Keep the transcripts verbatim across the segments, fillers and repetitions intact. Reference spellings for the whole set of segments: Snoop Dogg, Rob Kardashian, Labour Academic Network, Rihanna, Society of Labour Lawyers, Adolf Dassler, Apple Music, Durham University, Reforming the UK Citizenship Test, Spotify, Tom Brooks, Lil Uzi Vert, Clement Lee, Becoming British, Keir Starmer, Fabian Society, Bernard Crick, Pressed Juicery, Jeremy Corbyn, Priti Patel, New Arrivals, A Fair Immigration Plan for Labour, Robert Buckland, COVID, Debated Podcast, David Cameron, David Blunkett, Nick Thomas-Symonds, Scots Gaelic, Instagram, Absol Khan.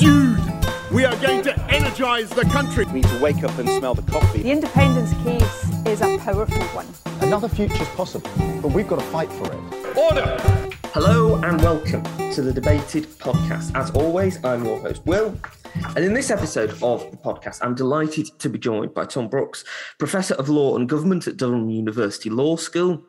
attitude. We are going to energise the country. We need to wake up and smell the coffee. The independence case is a powerful one. Another future is possible, but we've got to fight for it. Order! Hello and welcome to the Debated Podcast. As always, I'm your host, Will. And in this episode of the podcast, I'm delighted to be joined by Tom Brooks, Professor of Law and Government at Durham University Law School,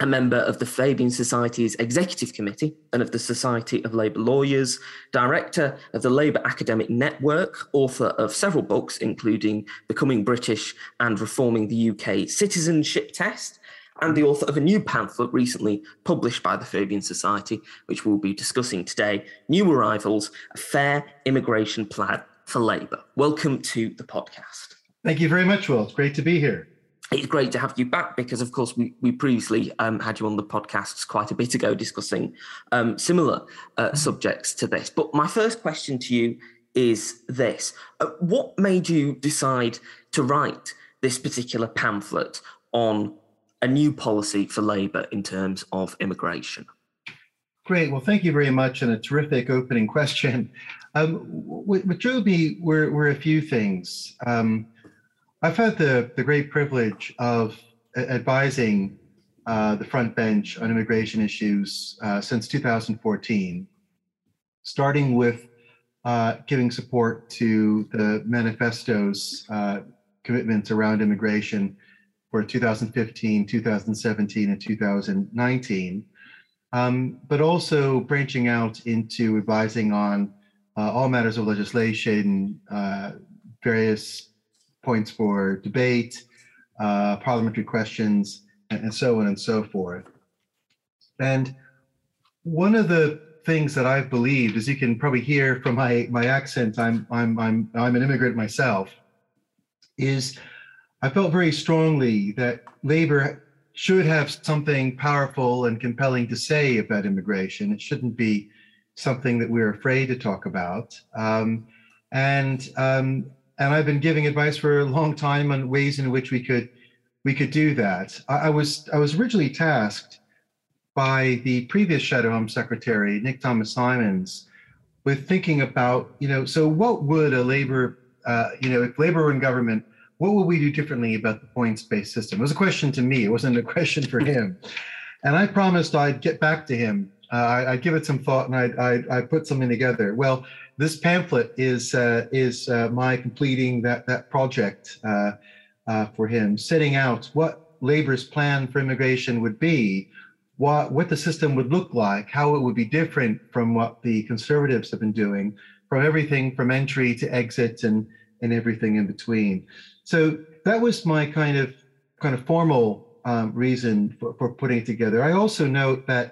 a member of the Fabian Society's Executive Committee and of the Society of Labour Lawyers, Director of the Labour Academic Network, author of several books, including Becoming British and Reforming the U K Citizenship Test, and the author of a new pamphlet recently published by the Fabian Society, which we'll be discussing today, New Arrivals, A Fair Immigration Plan for Labour. Welcome to the podcast. Thank you very much, Will. It's great to be here. It's great to have you back because, of course, we, we previously um, had you on the podcasts quite a bit ago discussing um, similar uh, mm-hmm. subjects to this. But my first question to you is this. Uh, what made you decide to write this particular pamphlet on a new policy for Labour in terms of immigration? Great. Well, thank you very much. And a terrific opening question. Um, what, what drove me were, were a few things. Um, I've had the, the great privilege of advising uh, the front bench on immigration issues uh, since two thousand fourteen, starting with uh, giving support to the manifesto's uh, commitments around immigration for two thousand fifteen, two thousand seventeen, and two thousand nineteen, um, but also branching out into advising on uh, all matters of legislation, uh, various points for debate, uh, parliamentary questions, and, and so on and so forth. And one of the things that I've believed, as you can probably hear from my, my accent, I'm, I'm, I'm, I'm an immigrant myself, is I felt very strongly that Labour should have something powerful and compelling to say about immigration. It shouldn't be something that we're afraid to talk about. Um, and um, And I've been giving advice for a long time on ways in which we could we could do that. I, I was I was originally tasked by the previous Shadow Home Secretary, Nick Thomas-Symonds, with thinking about, you know, so what would a Labour, uh, you know, if Labour were in government, what would we do differently about the points-based system? It was a question to me. It wasn't a question for him. And I promised I'd get back to him. Uh, I'd give it some thought and I'd, I'd, I'd put something together. Well, this pamphlet is uh, is uh, my completing that, that project uh, uh, for him, setting out what Labour's plan for immigration would be, what, what the system would look like, how it would be different from what the Conservatives have been doing, from everything from entry to exit and, and everything in between. So that was my kind of, kind of formal um, reason for, for putting it together. I also note that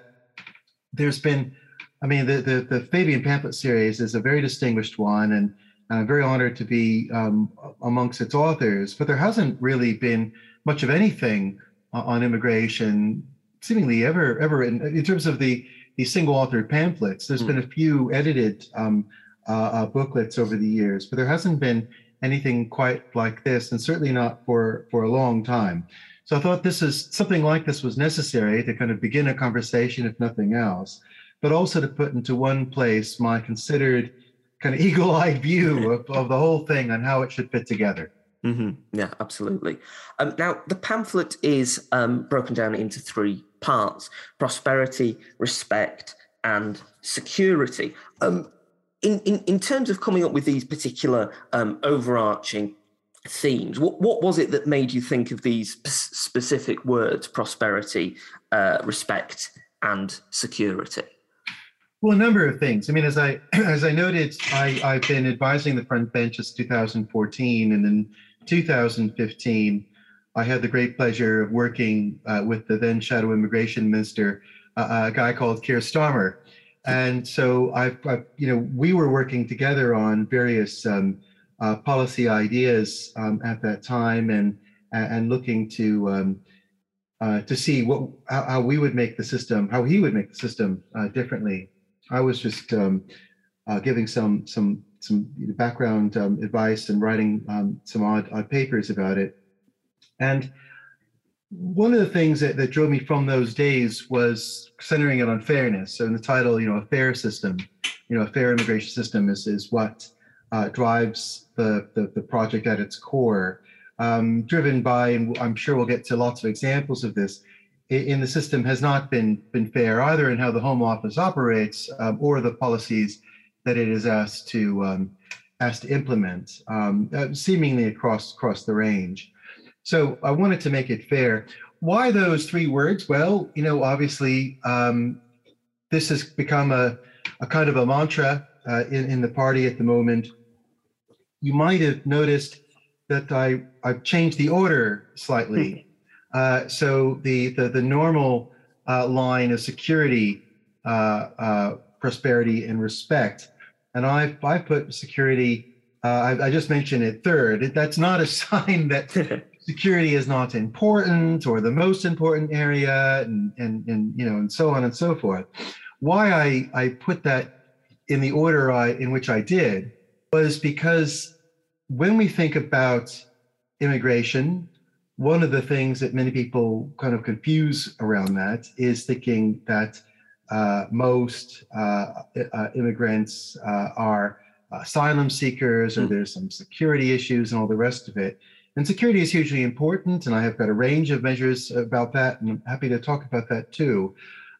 there's been, I mean, the, the, the Fabian pamphlet series is a very distinguished one, and I'm very honored to be um, amongst its authors, but there hasn't really been much of anything on immigration seemingly ever, ever in, in terms of the, the single authored pamphlets. There's mm. been a few edited um, uh, uh, booklets over the years, but there hasn't been anything quite like this, and certainly not for, for a long time. So I thought this is something like this was necessary to kind of begin a conversation, if nothing else, but also to put into one place my considered kind of eagle-eyed view of, of the whole thing and how it should fit together. Mm-hmm. Yeah, absolutely. Um, now, the pamphlet is um, broken down into three parts: prosperity, respect, and security. Um, in, in, in terms of coming up with these particular um, overarching themes, what, what was it that made you think of these p- specific words, prosperity, uh, respect, and security? Well, a number of things. I mean, as I as I noted, I, I've been advising the front bench since two thousand fourteen, and in two thousand fifteen, I had the great pleasure of working uh, with the then Shadow Immigration Minister, uh, a guy called Keir Starmer, and so I've, I've you know we were working together on various um, uh, policy ideas um, at that time, and and looking to. Um, Uh, to see what how, how we would make the system, how he would make the system uh, differently. I was just um, uh, giving some some some background um, advice and writing um, some odd, odd papers about it. And one of the things that, that drove me from those days was centering it on fairness. So in the title, you know, a fair system. you know, a fair immigration system is, is what uh, drives the, the, the project at its core, um, driven by, and I'm sure we'll get to lots of examples of this, in the system has not been, been fair either in how the Home Office operates um, or the policies that it is asked to um, asked to implement, um, uh, seemingly across, across the range. So I wanted to make it fair. Why those three words? Well, you know, obviously um, this has become a, a kind of a mantra uh, in, in the party at the moment. You might have noticed that I, I've changed the order slightly. Uh, so the, the, the normal uh, line of security, uh, uh, prosperity and respect. And I've, I've put security, uh, I, I just mentioned it third. It, that's not a sign that security is not important or the most important area and, and, and, you know, and so on and so forth. Why I, I put that in the order I, in which I did was because when we think about immigration, one of the things that many people kind of confuse around that is thinking that uh, most uh, uh, immigrants uh, are asylum seekers or there's some security issues and all the rest of it. And security is hugely important, and I have got a range of measures about that, and I'm happy to talk about that too.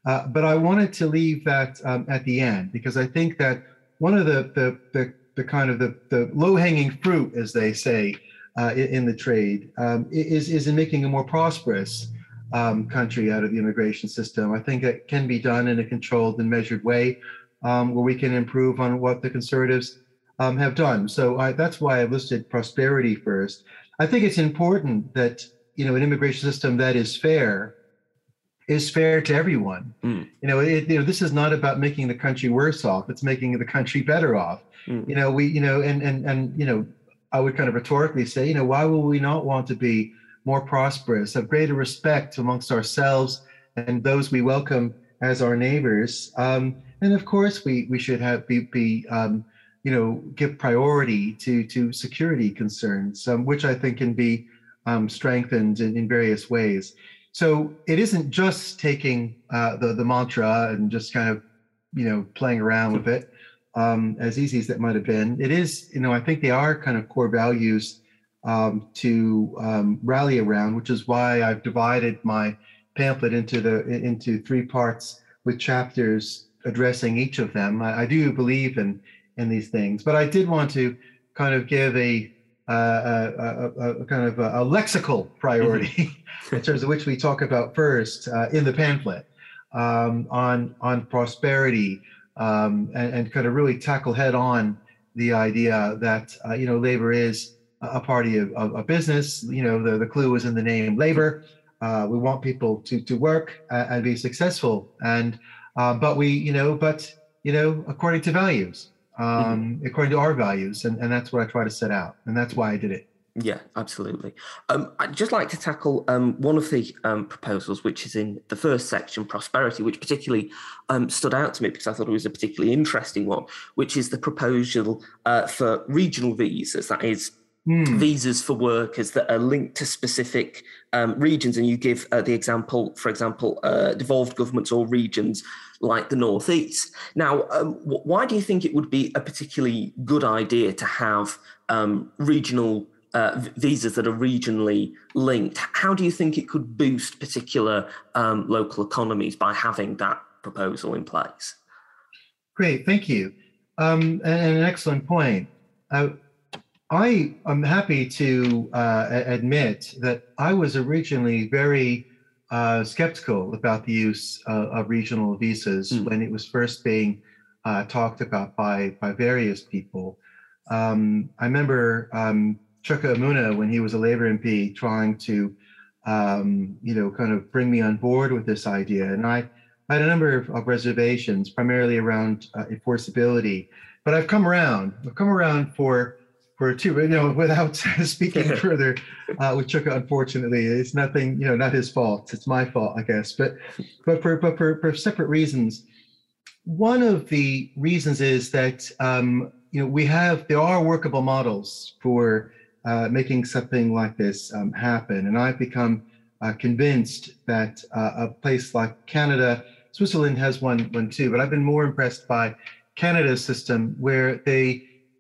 Uh, but I wanted to leave that um, at the end, because I think that one of the, the, the, the kind of the, the low-hanging fruit, as they say, Uh, in the trade um, is, is in making a more prosperous um, country out of the immigration system. I think it can be done in a controlled and measured way um, where we can improve on what the Conservatives um, have done. So I, that's why I've listed prosperity first. I think it's important that, you know, an immigration system that is fair is fair to everyone. Mm. You know, it, you know, this is not about making the country worse off. It's making the country better off. Mm. You know, we, you know, and, and, and, you know, I would kind of rhetorically say, you know, why will we not want to be more prosperous, have greater respect amongst ourselves and those we welcome as our neighbors? Um, and of course, we we should have be, be um, you know, give priority to to security concerns, um, which I think can be um, strengthened in, in various ways. So it isn't just taking uh, the the mantra and just kind of, you know, playing around with it. Um, as easy as that might have been, it is, you know, I think they are kind of core values um, to um, rally around, which is why I've divided my pamphlet into the into three parts with chapters addressing each of them. I, I do believe in in these things, but I did want to kind of give a, uh, a, a, a kind of a, a lexical priority in terms of which we talk about first uh, in the pamphlet um, on on prosperity. Um, and, and kind of really tackle head on the idea that, uh, you know, Labour is a party of, of, of business. You know, the, the clue is in the name Labour. Uh, we want people to, to work and be successful. And, uh, but we, you know, but, you know, according to values, um, mm-hmm. according to our values. And, and that's what I try to set out. And that's why I did it. Yeah, absolutely. Um, I'd just like to tackle um, one of the um, proposals, which is in the first section, prosperity, which particularly um, stood out to me because I thought it was a particularly interesting one, which is the proposal uh, for regional visas, that is mm. visas for workers that are linked to specific um, regions. And you give uh, the example, for example, uh, devolved governments or regions like the North East. Now, um, wh- why do you think it would be a particularly good idea to have um, regional Uh, visas that are regionally linked? How do you think it could boost particular um, local economies by having that proposal in place? Great, thank you. Um, and an excellent point. Uh, I am happy to uh, admit that I was originally very uh, skeptical about the use uh, of regional visas mm. when it was first being uh, talked about by, by various people. Um, I remember um, Chukka Amuna, when he was a Labour M P, trying to, um, you know, kind of bring me on board with this idea. And I, I had a number of, of reservations, primarily around uh, enforceability. But I've come around. I've come around for, for two, you know, without speaking further uh, with Chukka, unfortunately. It's nothing, you know, not his fault. It's my fault, I guess. But, but, for, but for, for separate reasons. One of the reasons is that, um, you know, we have, there are workable models for Uh, making something like this um, happen. And I've become uh, convinced that uh, a place like Canada, Switzerland has one, one too, but I've been more impressed by Canada system, where they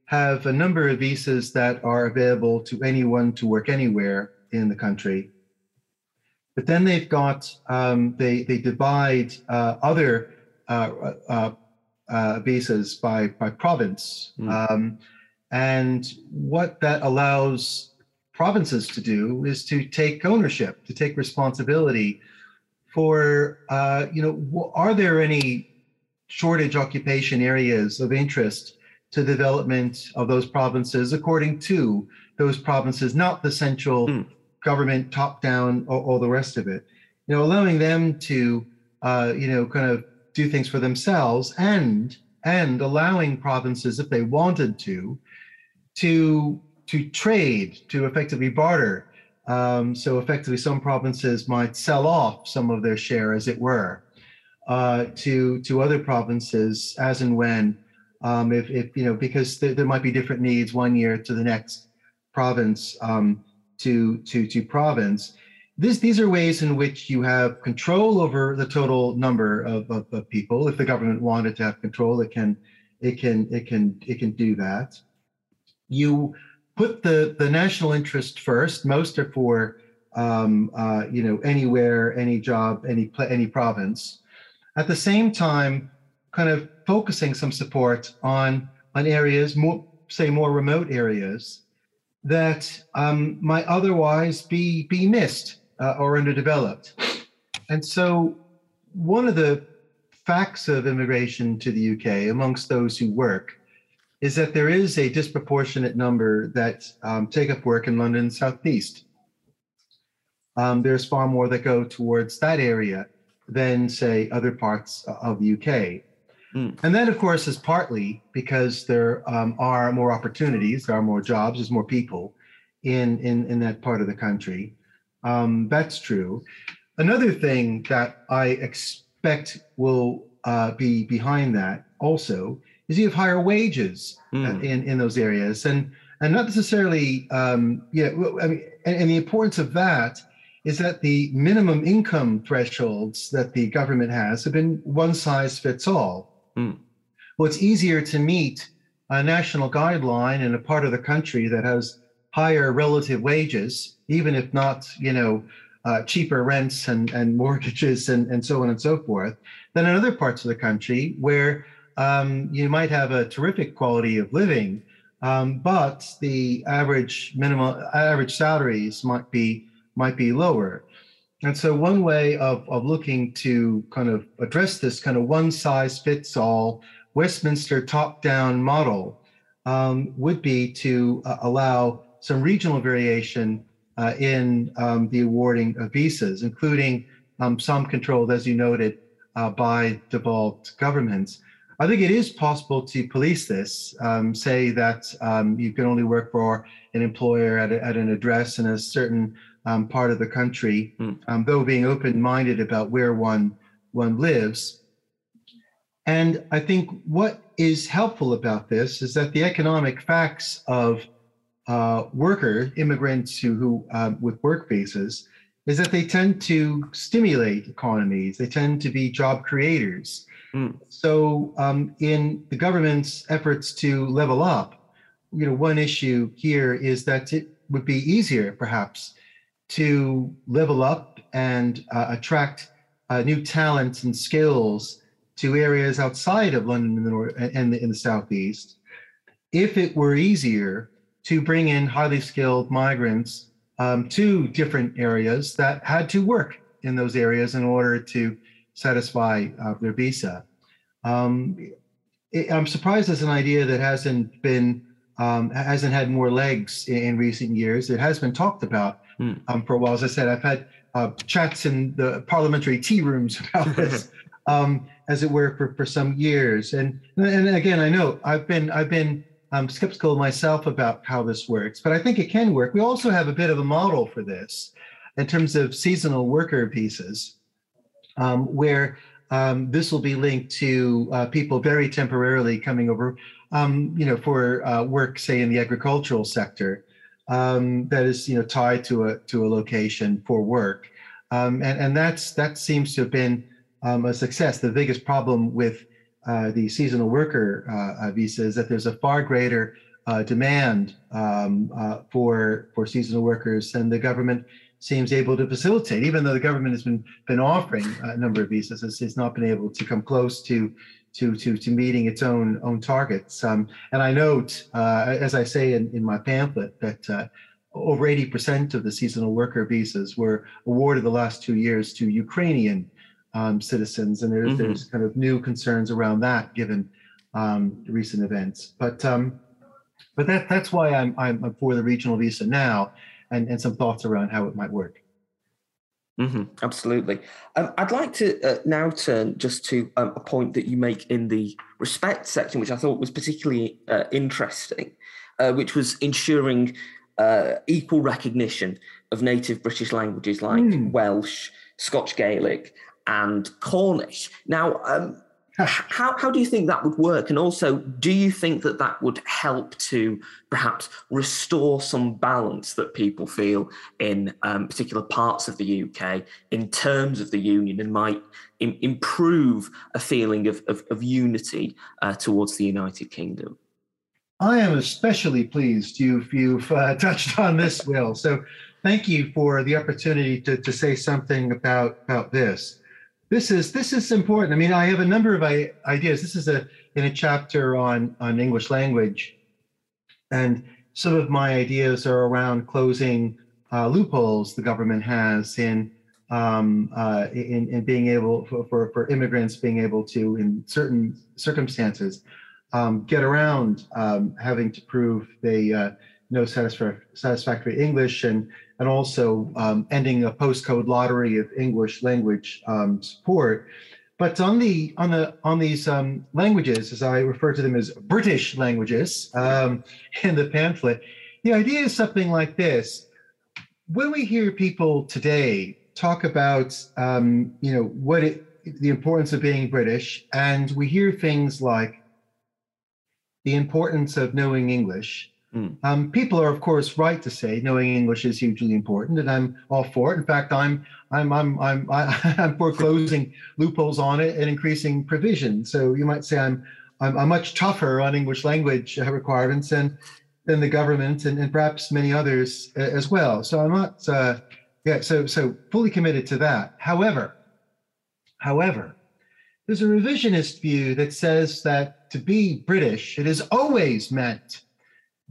have a number of visas that are available to anyone to work anywhere in the country. But then they've got, um, they, they divide uh, other uh, uh, uh, visas by, by province. Mm. Um, and what that allows provinces to do is to take ownership, to take responsibility for, uh, you know, are there any shortage occupation areas of interest to development of those provinces according to those provinces, not the central mm. government top down, or all the rest of it, you know, allowing them to, uh, you know, kind of do things for themselves, and and allowing provinces, if they wanted to, to to trade, to effectively barter. Um, so effectively, some provinces might sell off some of their share, as it were, uh, to to other provinces as and when, um, if, if you know, because there, there might be different needs one year to the next province um, to to to province. This, these are ways in which you have control over the total number of, of, of people. If the government wanted to have control, it can, it can, it can, it can do that. You put the, the national interest first. Most are for um, uh, you know, anywhere, any job, any any province. At the same time, kind of focusing some support on on areas, more say more remote areas that um, might otherwise be be missed. Uh, or underdeveloped. And so one of the facts of immigration to the U K amongst those who work is that there is a disproportionate number that um, take up work in London Southeast. Um, there's far more that go towards that area than, say, other parts of the U K. Mm. And that, of course, is partly because there um, are more opportunities, there are more jobs, there's more people in, in, in that part of the country. Um, that's true. Another thing that I expect will uh, be behind that also is you have higher wages mm. in, in those areas, and and not necessarily, um, yeah. I mean, and, and the importance of that is that the minimum income thresholds that the government has have been one size fits all. Mm. Well, it's easier to meet a national guideline in a part of the country that has higher relative wages, even if not, you know, uh, cheaper rents and, and mortgages and, and so on and so forth, than in other parts of the country where um, you might have a terrific quality of living, um, but the average minimal average salaries might be might be lower. And so one way of, of looking to kind of address this kind of one size fits all Westminster top down model um, would be to uh, allow some regional variation Uh, in um, the awarding of visas, including um, some controlled, as you noted, uh, by devolved governments. I think it is possible to police this, um, say that um, you can only work for an employer at, a, at an address in a certain um, part of the country, mm. um, though being open-minded about where one, one lives. And I think what is helpful about this is that the economic facts of Uh, worker immigrants who, who uh, with work visas is that they tend to stimulate economies. They tend to be job creators. Mm. So um, in the government's efforts to level up, you know, one issue here is that it would be easier perhaps to level up and uh, attract uh, new talents and skills to areas outside of London in the north and in the southeast if it were easier to bring in highly skilled migrants um, to different areas that had to work in those areas in order to satisfy uh, their visa. Um, it, I'm surprised it's an idea that hasn't been, um, hasn't had more legs in, in recent years. It has been talked about mm. um, for a while. As I said, I've had uh, chats in the parliamentary tea rooms about this, um, as it were, for, for some years. And, and again, I know I've been, I've been, I'm skeptical myself about how this works, but I think it can work. We also have a bit of a model for this in terms of seasonal worker visas, um, where um, this will be linked to uh, people very temporarily coming over, um, you know, for uh, work, say in the agricultural sector, um, that is, you know, tied to a to a location for work, um, and and that's that seems to have been um, a success. The biggest problem with uh, the seasonal worker uh, visas, that there's a far greater uh, demand um, uh, for, for seasonal workers, and the government seems able to facilitate, even though the government has been, been offering a number of visas, it's, it's not been able to come close to to to, to meeting its own own targets. Um, and I note, uh, as I say in, in my pamphlet, that uh, over eighty percent of the seasonal worker visas were awarded the last two years to Ukrainian um, citizens. And there's, mm-hmm. there's kind of new concerns around that, given um, recent events. But um, but that that's why I'm, I'm for the regional visa now, and, and some thoughts around how it might work. Mm-hmm, absolutely. Um, I'd like to uh, now turn just to um, a point that you make in the respect section, which I thought was particularly uh, interesting, uh, which was ensuring uh, equal recognition of native British languages like mm. Welsh, Scotch Gaelic and Cornish. Now, um, how, how do you think that would work? And also, do you think that that would help to perhaps restore some balance that people feel in um, particular parts of the U K in terms of the union, and might im- improve a feeling of, of, of unity uh, towards the United Kingdom? I am especially pleased you've, you've uh, touched on this, Will. So thank you for the opportunity to, to say something about, about this. This is this is important. I mean, I have a number of ideas. This is a in a chapter on, on English language, and some of my ideas are around closing uh, loopholes the government has in um, uh, in, in being able for, for for immigrants being able to, in certain circumstances, um, get around um, having to prove they uh, know satisf- satisfactory English, and. And also um, ending a postcode lottery of English language um, support. But on the on the on these um, languages, as I refer to them as British languages um, in the pamphlet, the idea is something like this: when we hear people today talk about um, you know what it, the importance of being British, and we hear things like the importance of knowing English. Mm. Um, people are, of course, right to say knowing English is hugely important, and I'm all for it. In fact, I'm I'm I'm I'm I'm for closing loopholes on it and increasing provision. So you might say I'm I'm, I'm much tougher on English language requirements than than the government and, and perhaps many others as well. So I'm not uh, yeah. So so fully committed to that. However, however, there's a revisionist view that says that to be British, it is always meant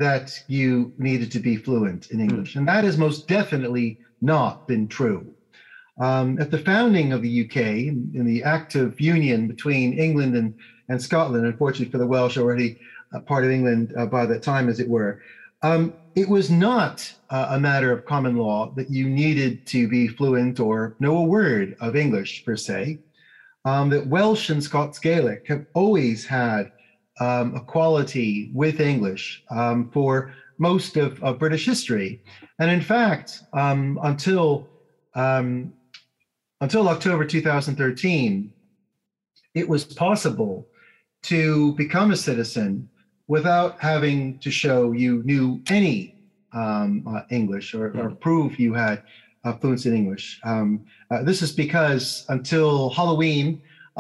that you needed to be fluent in English. And that has most definitely not been true. Um, at the founding of the U K, in the act of union between England and, and Scotland, unfortunately for the Welsh, already uh, part of England uh, by that time, as it were, um, it was not uh, a matter of common law that you needed to be fluent or know a word of English, per se, um, that Welsh and Scots Gaelic have always had Um, equality with English um, for most of, of British history. And in fact, um, until um, until October two thousand thirteen, it was possible to become a citizen without having to show you knew any um, uh, English or, or prove you had uh, fluency in English. Um, uh, this is because until Halloween,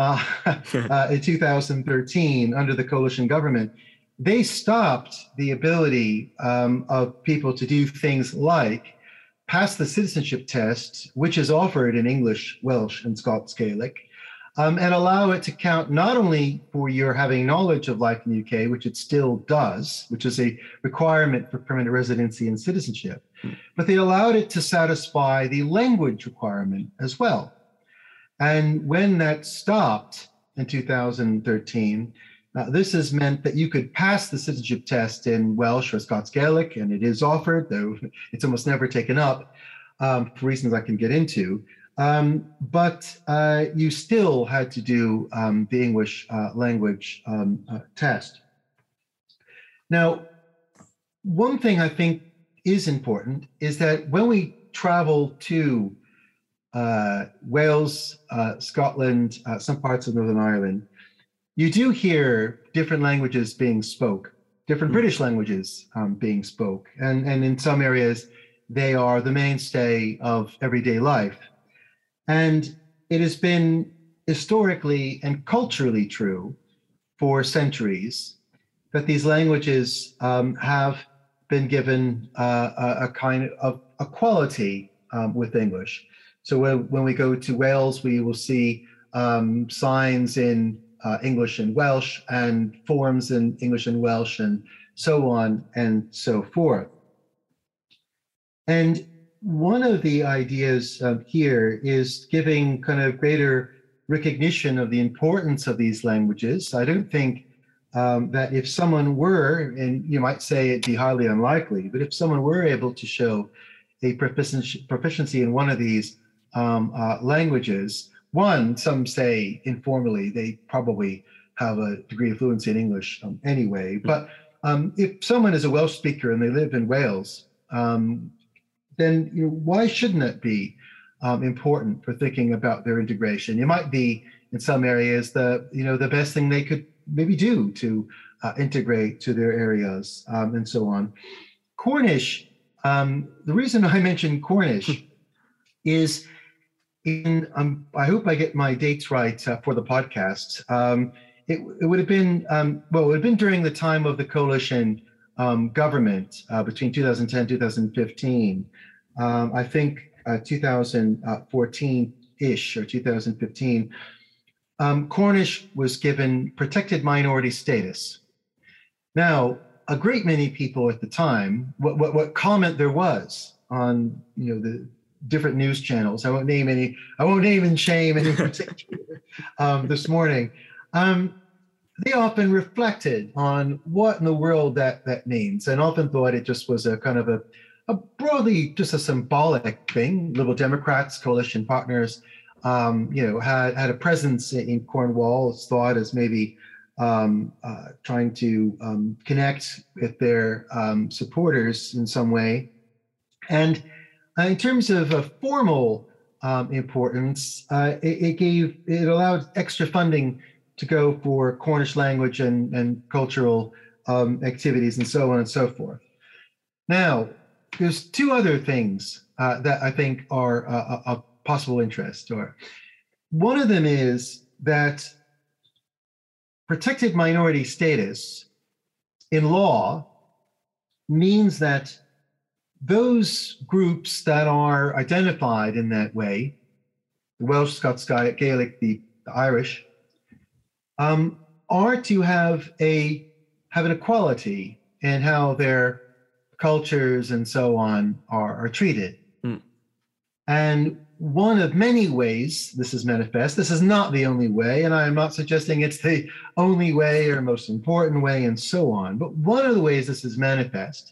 Uh, uh, in two thousand thirteen, under the coalition government, they stopped the ability um, of people to do things like pass the citizenship test, which is offered in English, Welsh, and Scots Gaelic, um, and allow it to count not only for your having knowledge of life in the U K, which it still does, which is a requirement for permanent residency and citizenship, mm. but they allowed it to satisfy the language requirement as well. And when that stopped in two thousand thirteen, uh, this has meant that you could pass the citizenship test in Welsh or Scots Gaelic, and it is offered, though it's almost never taken up um, for reasons I can get into. Um, but uh, you still had to do um, the English uh, language um, uh, test. Now, one thing I think is important is that when we travel to Uh, Wales, uh, Scotland, uh, some parts of Northern Ireland, you do hear different languages being spoke, different mm-hmm. British languages um, being spoke. And, and in some areas, they are the mainstay of everyday life. And it has been historically and culturally true for centuries that these languages um, have been given uh, a, a kind of a quality um, with English. So when, when we go to Wales, we will see um, signs in uh, English and Welsh and forms in English and Welsh and so on and so forth. And one of the ideas um, here is giving kind of greater recognition of the importance of these languages. I don't think um, that if someone were, and you might say it'd be highly unlikely, but if someone were able to show a proficiency in one of these um, uh, languages, one, some say informally, they probably have a degree of fluency in English um, anyway, but um, if someone is a Welsh speaker and they live in Wales, um, then you know, why shouldn't it be um, important for thinking about their integration? It might be, in some areas, the you know the best thing they could maybe do to uh, integrate to their areas um, and so on. Cornish, um, the reason I mentioned Cornish is in, um, I hope I get my dates right uh, for the podcast. Um, it, it would have been, um, well, it would have been during the time of the coalition Um, government uh, between two thousand ten, two thousand fifteen, um, I think uh, two thousand fourteen-ish or two thousand fifteen, um, Cornish was given protected minority status. Now, a great many people at the time, what, what, what comment there was on you know the different news channels, I won't name any, I won't name and shame any particular um, this morning. Um, They often reflected on what in the world that, that means, and often thought it just was a kind of a, a broadly just a symbolic thing. Liberal Democrats, coalition partners, um, you know, had, had a presence in Cornwall. It's thought as maybe um, uh, trying to um, connect with their um, supporters in some way. And uh, in terms of a formal um, importance, uh, it, it gave it allowed extra funding to go for Cornish language and, and cultural um, activities and so on and so forth. Now, there's two other things uh, that I think are uh, of possible interest. Or one of them is that protected minority status in law means that those groups that are identified in that way, the Welsh, Scots, Gaelic, the, the Irish, Um, are to have a have an equality in how their cultures and so on are, are treated. Mm. And one of many ways this is manifest, this is not the only way, and I am not suggesting it's the only way or most important way and so on, but one of the ways this is manifest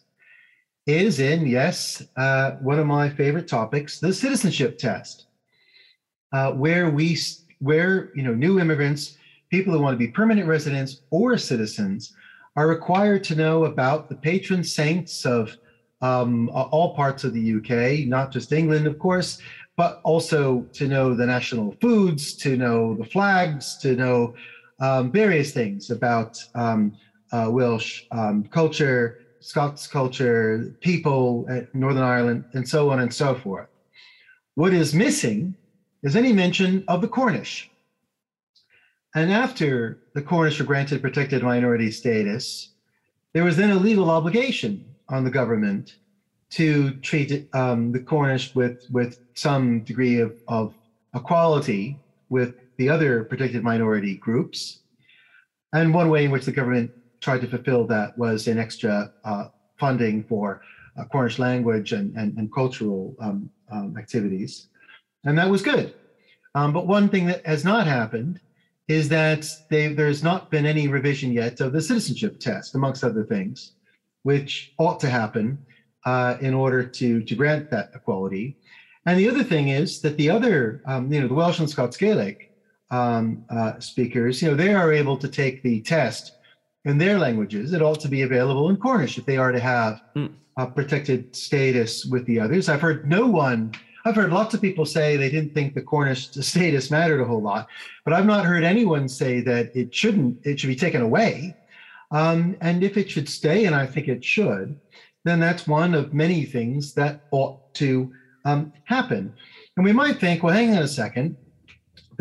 is in, yes, uh, one of my favorite topics, the citizenship test, uh, where we, where, you know, new immigrants, people who want to be permanent residents or citizens are required to know about the patron saints of um, all parts of the U K, not just England, of course, but also to know the national foods, to know the flags, to know um, various things about um, uh, Welsh um, culture, Scots culture, people at Northern Ireland, and so on and so forth. What is missing is any mention of the Cornish. And after the Cornish were granted protected minority status, there was then a legal obligation on the government to treat um, the Cornish with, with some degree of, of equality with the other protected minority groups. And one way in which the government tried to fulfill that was in extra uh, funding for uh, Cornish language and, and, and cultural um, um, activities. And that was good. Um, but one thing that has not happened is that they, there's not been any revision yet of the citizenship test, amongst other things, which ought to happen uh, in order to, to grant that equality. And the other thing is that the other, um, you know, the Welsh and Scots Gaelic um, uh, speakers, you know, they are able to take the test in their languages. It ought to be available in Cornish if they are to have mm. a protected status with the others. I've heard no one I've heard lots of people say they didn't think the Cornish status mattered a whole lot, but I've not heard anyone say that it shouldn't, it should be taken away. Um, and if it should stay, and I think it should, then that's one of many things that ought to um, happen. And we might think, well, hang on a second,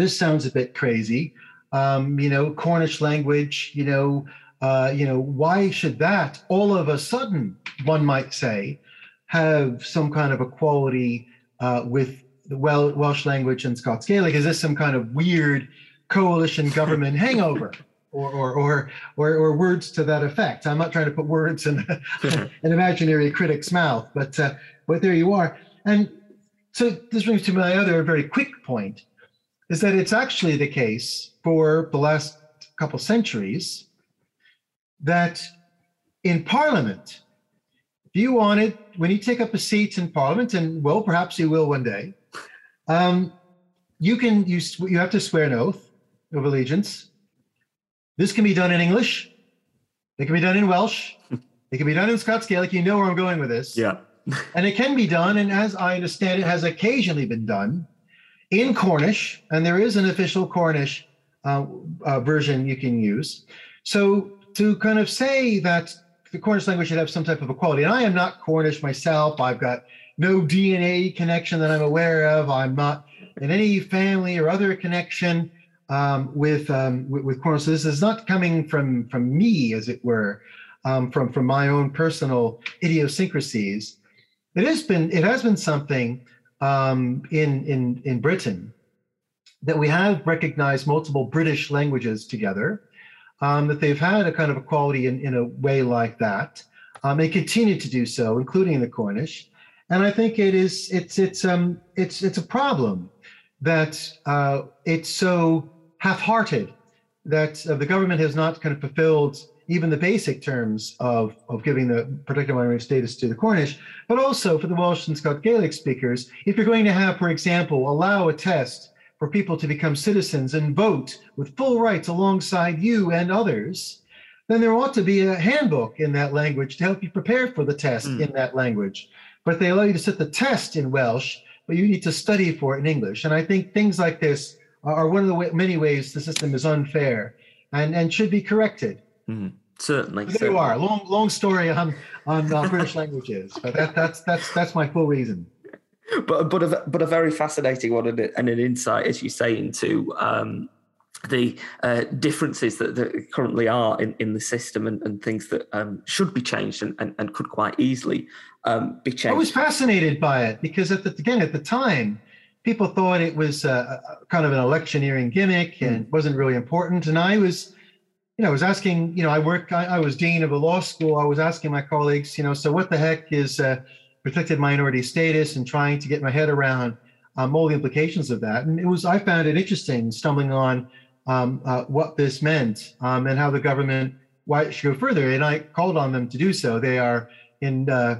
this sounds a bit crazy. um, you know, Cornish language, you know, uh, you know, why should that all of a sudden, one might say, have some kind of equality uh, with the Wel- Welsh language and Scots Gaelic? Is this some kind of weird coalition government hangover? Or, or or or words to that effect. I'm not trying to put words in an imaginary critic's mouth, but uh, but there you are. And so this brings to my other very quick point, is that it's actually the case for the last couple centuries that in Parliament, if you wanted, when you take up a seat in Parliament, and well, perhaps you will one day, um, you can you you have to swear an oath of allegiance. This can be done in English, it can be done in Welsh, it can be done in Scots Gaelic, you know where I'm going with this. Yeah. And it can be done, and as I understand it, has occasionally been done in Cornish, and there is an official Cornish uh, uh, version you can use. So to kind of say that the Cornish language should have some type of equality, and I am not Cornish myself, I've got no D N A connection that I'm aware of, I'm not in any family or other connection Um, with, um, with with Cornwall. So this is not coming from from me, as it were, um, from from my own personal idiosyncrasies. It has been it has been something um, in in in Britain that we have recognized multiple British languages together. Um, that they've had a kind of equality in in a way like that. Um, they continue to do so, including the Cornish. And I think it is it's it's um it's it's a problem that uh, it's so half-hearted that uh, the government has not kind of fulfilled even the basic terms of, of giving the protected minority status to the Cornish, but also for the Welsh and Scots Gaelic speakers, if you're going to have, for example, allow a test for people to become citizens and vote with full rights alongside you and others, then there ought to be a handbook in that language to help you prepare for the test mm. in that language. But they allow you to sit the test in Welsh, but you need to study for it in English. And I think things like this are one of the way, many ways the system is unfair and, and should be corrected. Mm, certainly. So there certainly. You are. Long long story on on uh, British languages, but that, that's that's that's my full reason. But but a but a very fascinating one and, and an insight, as you say, into um, the uh, differences that, that currently are in, in the system and, and things that um, should be changed and, and, and could quite easily um, be changed. I was fascinated by it because, at the, again, at the time, people thought it was uh, kind of an electioneering gimmick and mm. wasn't really important. And I was, you know, I was asking, you know, I work, I, I was dean of a law school. I was asking my colleagues, you know, so what the heck is uh, protected minority status, and trying to get my head around um, all the implications of that. And it was, I found it interesting stumbling on Um, uh, what this meant um, and how the government, why it should go further. And I called on them to do so. They are in uh,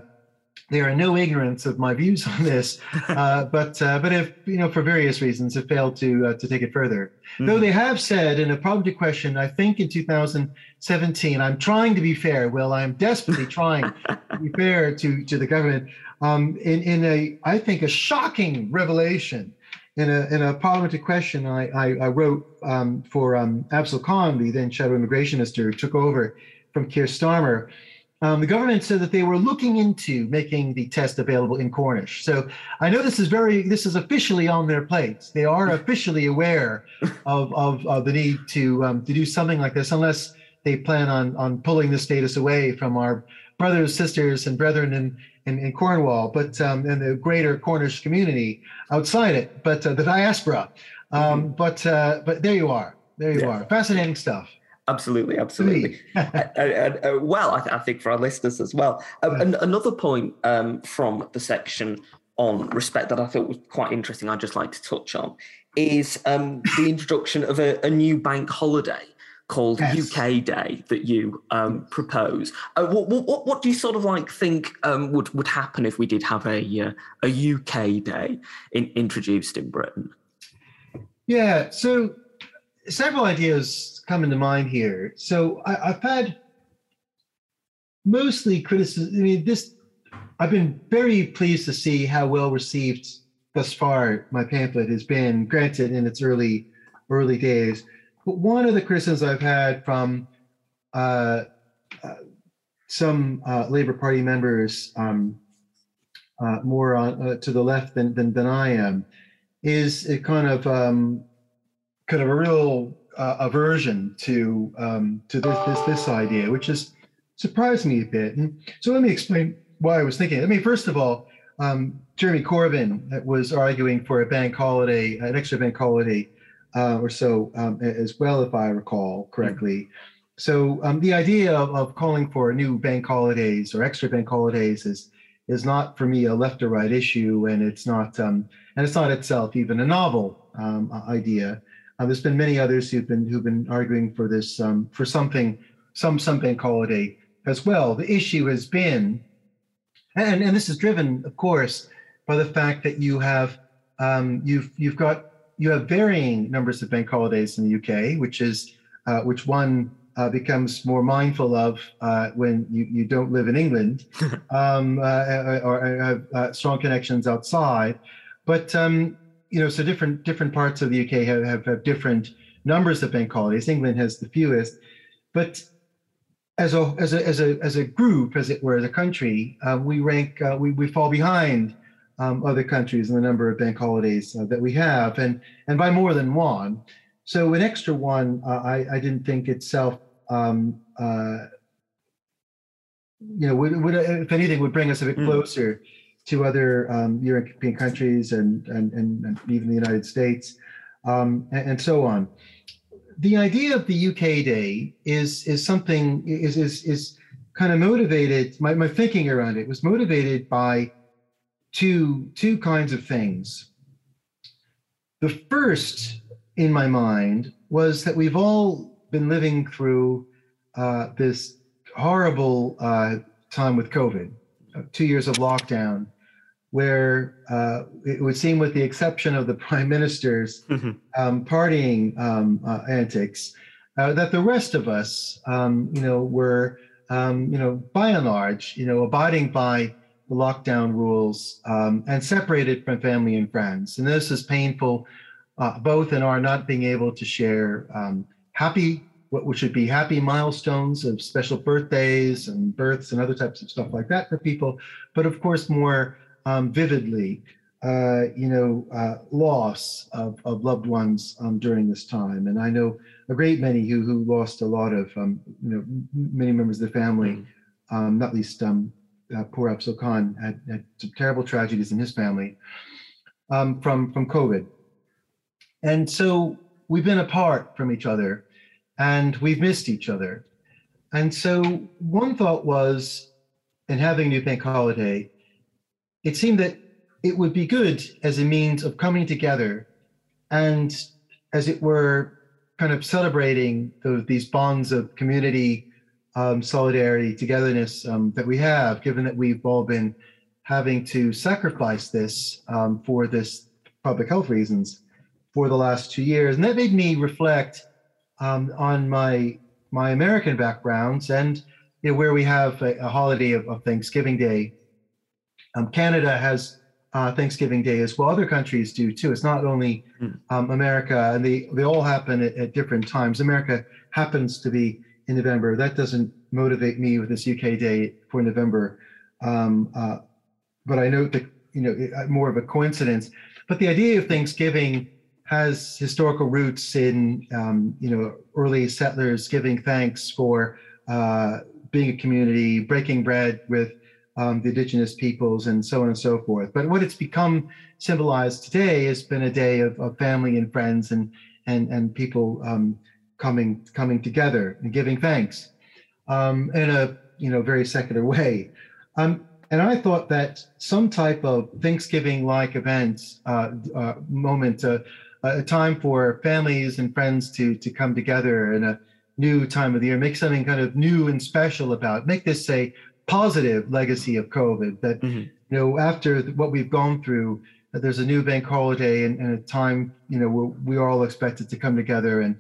they are in no ignorance of my views on this, uh, but uh, but if you know for various reasons have failed to uh, to take it further. Mm-hmm. Though they have said in a probably question, I think in two thousand seventeen, I'm trying to be fair. Well, I'm desperately trying to be fair to to the government um, in in a I think a shocking revelation. In a, in a parliamentary question I, I, I wrote um, for um, Absol Khan, the then shadow immigration minister who took over from Keir Starmer, um, the government said that they were looking into making the test available in Cornish. So I know this is very, this is officially on their plates. They are officially aware of, of, of the need to, um, to do something like this, unless they plan on, on pulling the status away from our brothers, sisters, and brethren in, in, in Cornwall, but um, in the greater Cornish community outside it, but uh, the diaspora. Um, mm-hmm. But uh, but there you are, there you yeah. are. Fascinating stuff. Absolutely, absolutely. I, I, I, well, I, th- I think for our listeners as well. Um, yeah. and another point um, from the section on respect that I thought was quite interesting, I'd just like to touch on, is um, the introduction of a, a new bank holiday called yes. U K Day that you um, propose. Uh, what, what, what do you sort of like think um, would, would happen if we did have a uh, a U K Day in, introduced in Britain? Yeah, so several ideas come into mind here. So I, I've had mostly criticism. I mean, this I've been very pleased to see how well received thus far my pamphlet has been. Granted, in its early early days. But one of the criticisms I've had from uh, uh, some uh, Labour Party members, um, uh, more on, uh, to the left than, than than I am, is a kind of um, kind of a real uh, aversion to um, to this, this this idea, which has surprised me a bit. And so let me explain why I was thinking. I mean, first of all, um, Jeremy Corbyn was arguing for a bank holiday, an extra bank holiday uh, or so um, as well, if I recall correctly. Mm-hmm. So um, the idea of, of calling for new bank holidays or extra bank holidays is is not for me a left or right issue, and it's not um, and it's not itself even a novel um, idea. Uh, there's been many others who've been who've been arguing for this um, for something some some bank holiday as well. The issue has been, and and this is driven, of course, by the fact that you have um, you've you've got you have varying numbers of bank holidays in the U K, which is uh, which one. Uh, becomes more mindful of uh, when you, you don't live in England um, uh, or have uh, strong connections outside. But, um, you know, so different different parts of the U K have, have, have different numbers of bank holidays. England has the fewest. But as a as a, as a, as a group, as it were, as a country, uh, we rank, uh, we, we fall behind um, other countries in the number of bank holidays uh, that we have, and, and by more than one. So an extra one, uh, I, I didn't think itself, um, uh, you know, would, would, if anything, would bring us a bit closer mm. to other um, European countries and, and, and, and even the United States um, and, and so on. The idea of the U K Day is is something, is is, is kind of motivated, my, my thinking around it was motivated by two, two kinds of things. The first, in my mind, was that we've all been living through uh, this horrible uh, time with COVID, uh, two years of lockdown, where uh, it would seem, with the exception of the Prime Minister's mm-hmm. um, partying um, uh, antics, uh, that the rest of us, um, you know, were, um, you know, by and large, you know, abiding by the lockdown rules um, and separated from family and friends. And this is painful. Uh, both in our not being able to share um, happy, what should be happy milestones of special birthdays and births and other types of stuff like that for people, but of course more um, vividly, uh, you know, uh, loss of, of loved ones um, during this time. And I know a great many who who lost a lot of, um, you know, many members of the family, um, not least um, uh, poor Absol Khan had, had some terrible tragedies in his family um, from, from COVID. And so we've been apart from each other and we've missed each other. And so one thought was, in having a new bank holiday, it seemed that it would be good as a means of coming together and, as it were, kind of celebrating the, these bonds of community, um, solidarity, togetherness um, that we have, given that we've all been having to sacrifice this um, for this public health reasons for the last two years. And that made me reflect um, on my my American backgrounds and, you know, where we have a, a holiday of, of Thanksgiving Day. Um, Canada has uh, Thanksgiving Day as well. Other countries do too. It's not only um, America, and they, they all happen at, at different times. America happens to be in November. That doesn't motivate me with this U K Day for November. Um, uh, but I note that, you know, more of a coincidence. But the idea of Thanksgiving has historical roots in, um, you know, early settlers giving thanks for uh, being a community, breaking bread with um, the indigenous peoples, and so on and so forth. But what it's become symbolized today has been a day of, of family and friends and and and people um, coming coming together and giving thanks um, in a, you know, very secular way. Um, And I thought that some type of Thanksgiving-like event, uh, uh, moment, uh, a time for families and friends to to come together in a new time of the year, make something kind of new and special about, make this a positive legacy of COVID, that, mm-hmm. you know, after what we've gone through, that there's a new bank holiday and, and a time, you know, we're, we're all expected to come together and,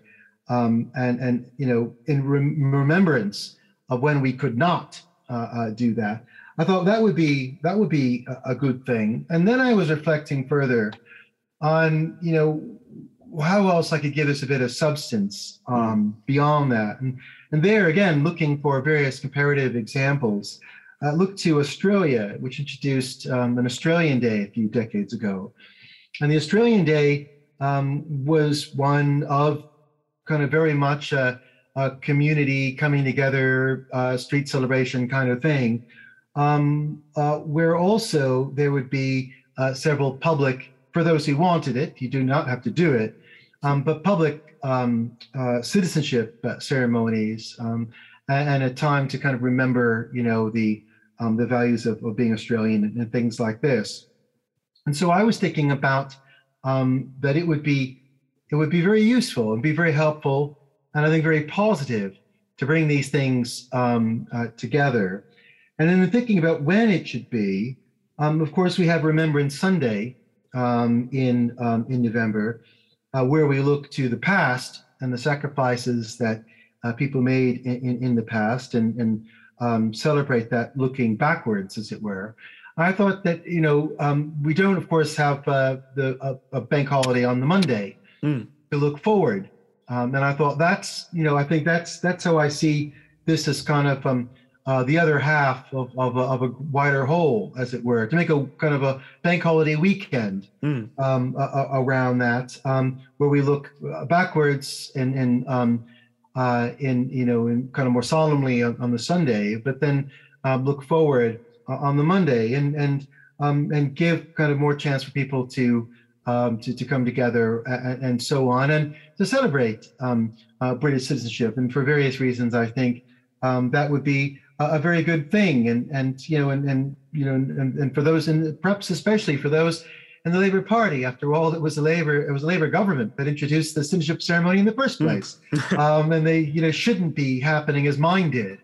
um, and, and you know, in rem- remembrance of when we could not uh, uh, do that. I thought that would be that would be a good thing. And then I was reflecting further on, you know, how else I could give this a bit of substance um, beyond that. And, and there, again, looking for various comparative examples, I looked to Australia, which introduced um, an Australian Day a few decades ago. And the Australian Day um, was one of kind of very much a, a community coming together, uh, street celebration kind of thing, um, uh, where also there would be uh, several public, for those who wanted it, you do not have to do it, um, but public um, uh, citizenship uh, ceremonies um, and, and a time to kind of remember, you know, the um, the values of, of being Australian and, and things like this. And so I was thinking about um, that it would be it would be very useful and be very helpful, and I think very positive to bring these things um, uh, together. And then thinking about when it should be, um, of course, we have Remembrance Sunday um, in um, in November, uh, where we look to the past and the sacrifices that uh, people made in, in, in the past, and, and um, celebrate that looking backwards, as it were. I thought that, you know, um, we don't, of course, have uh, the uh, a bank holiday on the Monday mm. to look forward. Um, and I thought that's, you know, I think that's that's how I see this as kind of um, uh, the other half of, of, a, of a wider whole, as it were, to make a kind of a bank holiday weekend mm. um, uh, around that, um, where we look backwards and, and um, uh, in, you know, in kind of more solemnly on, on the Sunday, but then um, look forward on the Monday, and and um, and give kind of more chance for people to um, to, to come together and, and so on, and to celebrate um, uh, British citizenship. And for various reasons, I think um, that would be a, a very good thing. And and you know and, and you know and, and for those, and perhaps especially for those in the Labour Party. After all, it was the Labour it was the Labour government that introduced the citizenship ceremony in the first place, um, and they you know shouldn't be happening as mine did,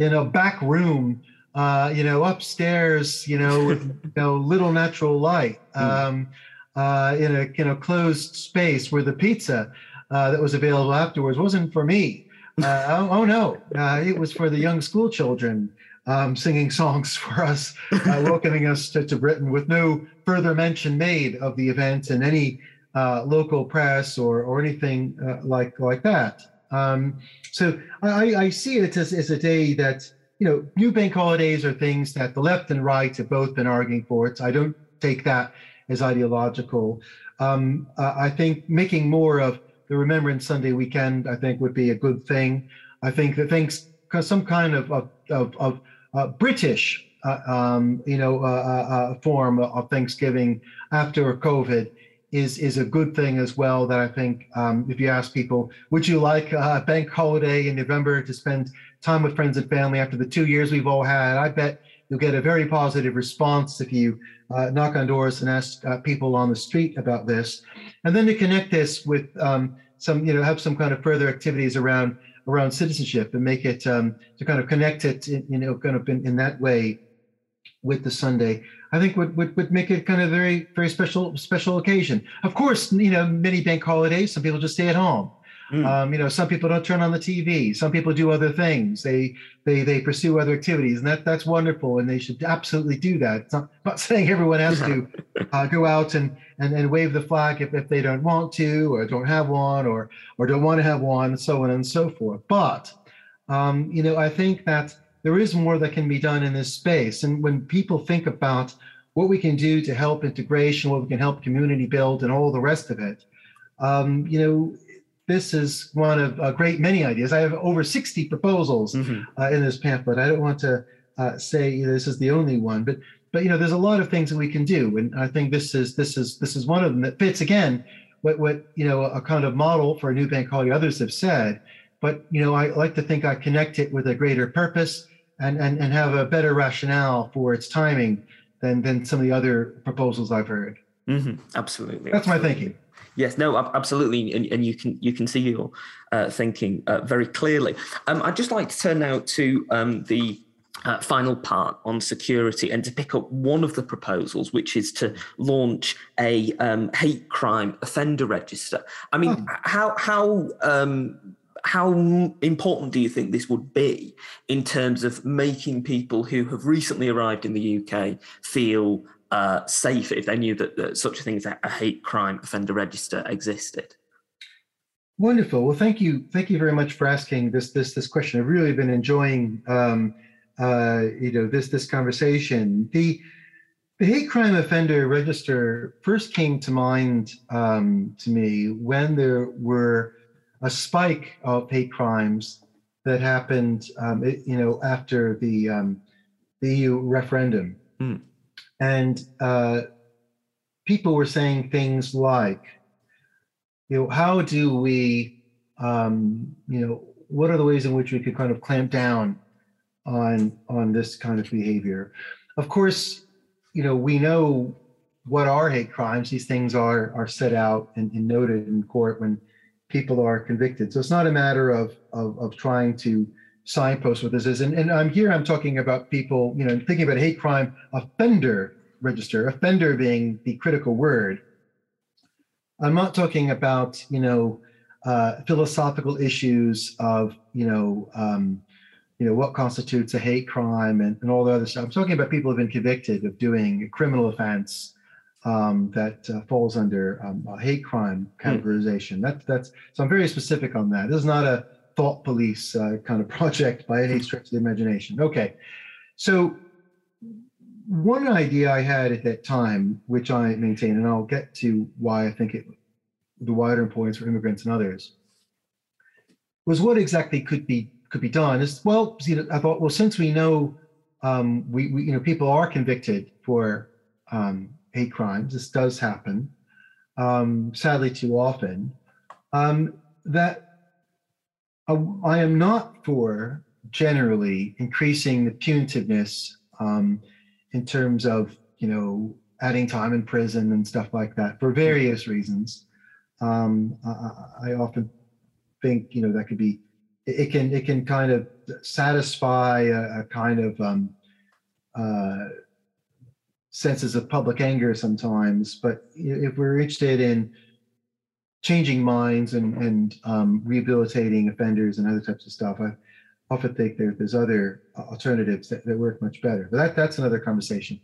in a back room. Uh, you know, upstairs, you know, with you know, little natural light, um, uh, in a you know closed space where the pizza uh, that was available afterwards wasn't for me. Uh, oh, oh no, uh, it was for the young school children um, singing songs for us, uh, welcoming us to, to Britain, with no further mention made of the event in any uh, local press or or anything uh, like like that. Um, so I, I see it as, as a day that. You know, new bank holidays are things that the left and right have both been arguing for. It's, I don't take that as ideological. Um, uh, I think making more of the Remembrance Sunday weekend, I think, would be a good thing. I think that things, some kind of of of, of uh, British, uh, um, you know, uh, uh, form of Thanksgiving after COVID is is a good thing as well. That I think, um, if you ask people, would you like a bank holiday in November to spend time with friends and family after the two years we've all had, I bet you'll get a very positive response if you uh, knock on doors and ask uh, people on the street about this. And then to connect this with um, some, you know, have some kind of further activities around around citizenship, and make it um, to kind of connect it, in, you know, kind of in, in that way with the Sunday, I think would, would would make it kind of very, very special, special occasion. Of course, you know, many bank holidays, some people just stay at home. Mm. Um, you know, some people don't turn on the T V. Some people do other things. They they they pursue other activities, and that that's wonderful. And they should absolutely do that. It's not, not saying everyone has to uh, go out and, and and wave the flag if, if they don't want to, or don't have one, or or don't want to have one, and so on and so forth. But um, you know, I think that there is more that can be done in this space. And when people think about what we can do to help integration, what we can help community build, and all the rest of it, um, you know. This is one of a great many ideas. I have over sixty proposals mm-hmm. uh, in this pamphlet. I don't want to uh, say you know, this is the only one, but but you know, there's a lot of things that we can do, and I think this is this is this is one of them that fits again what what you know a kind of model for a new bank holiday others have said. But you know, I like to think I connect it with a greater purpose and and and have a better rationale for its timing than than some of the other proposals I've heard. Mm-hmm. Absolutely, that's absolutely. My thinking. Yes, no, absolutely, and, and you can you can see your uh, thinking uh, very clearly. Um, I'd just like to turn now to um, the uh, final part on security, and to pick up one of the proposals, which is to launch a um, hate crime offender register. I mean, oh. how how um, how important do you think this would be in terms of making people who have recently arrived in the U K feel Uh, safe if they knew that, that such a thing as a, a hate crime offender register existed? Wonderful. Well, thank you, thank you very much for asking this this this question. I've really been enjoying um, uh, you know this this conversation. The the hate crime offender register first came to mind um, to me when there were a spike of hate crimes that happened, um, it, you know, after the um, the E U referendum. Mm. And uh, people were saying things like, you know, how do we, um, you know, what are the ways in which we could kind of clamp down on on this kind of behavior? Of course, you know, we know what are hate crimes. These things are are set out and, and noted in court when people are convicted. So it's not a matter of of, of trying to signpost what this is. And, and I'm here, I'm talking about people, you know, thinking about hate crime offender register, offender being the critical word. I'm not talking about, you know, uh, philosophical issues of, you know, um, you know, what constitutes a hate crime and, and all the other stuff. I'm talking about people who've been convicted of doing a criminal offense um, that uh, falls under um, a hate crime categorization. Mm. That's, that's, so I'm very specific on that. This is not a thought police uh, kind of project by any stretch of the imagination. Okay, so one idea I had at that time, which I maintain, and I'll get to why I think it, the wider importance for immigrants and others, was what exactly could be could be done. Is well, you know, I thought, well, since we know um, we, we, you know, people are convicted for um, hate crimes. This does happen, um, sadly, too often. Um, that. I am not for generally increasing the punitiveness um, in terms of, you know, adding time in prison and stuff like that for various reasons. Um, I, I often think, you know, that could be, it can it can kind of satisfy a, a kind of um, uh, senses of public anger sometimes. But if we're interested in changing minds and, and um, rehabilitating offenders and other types of stuff, I often think there, there's other alternatives that, that work much better. But that, that's another conversation.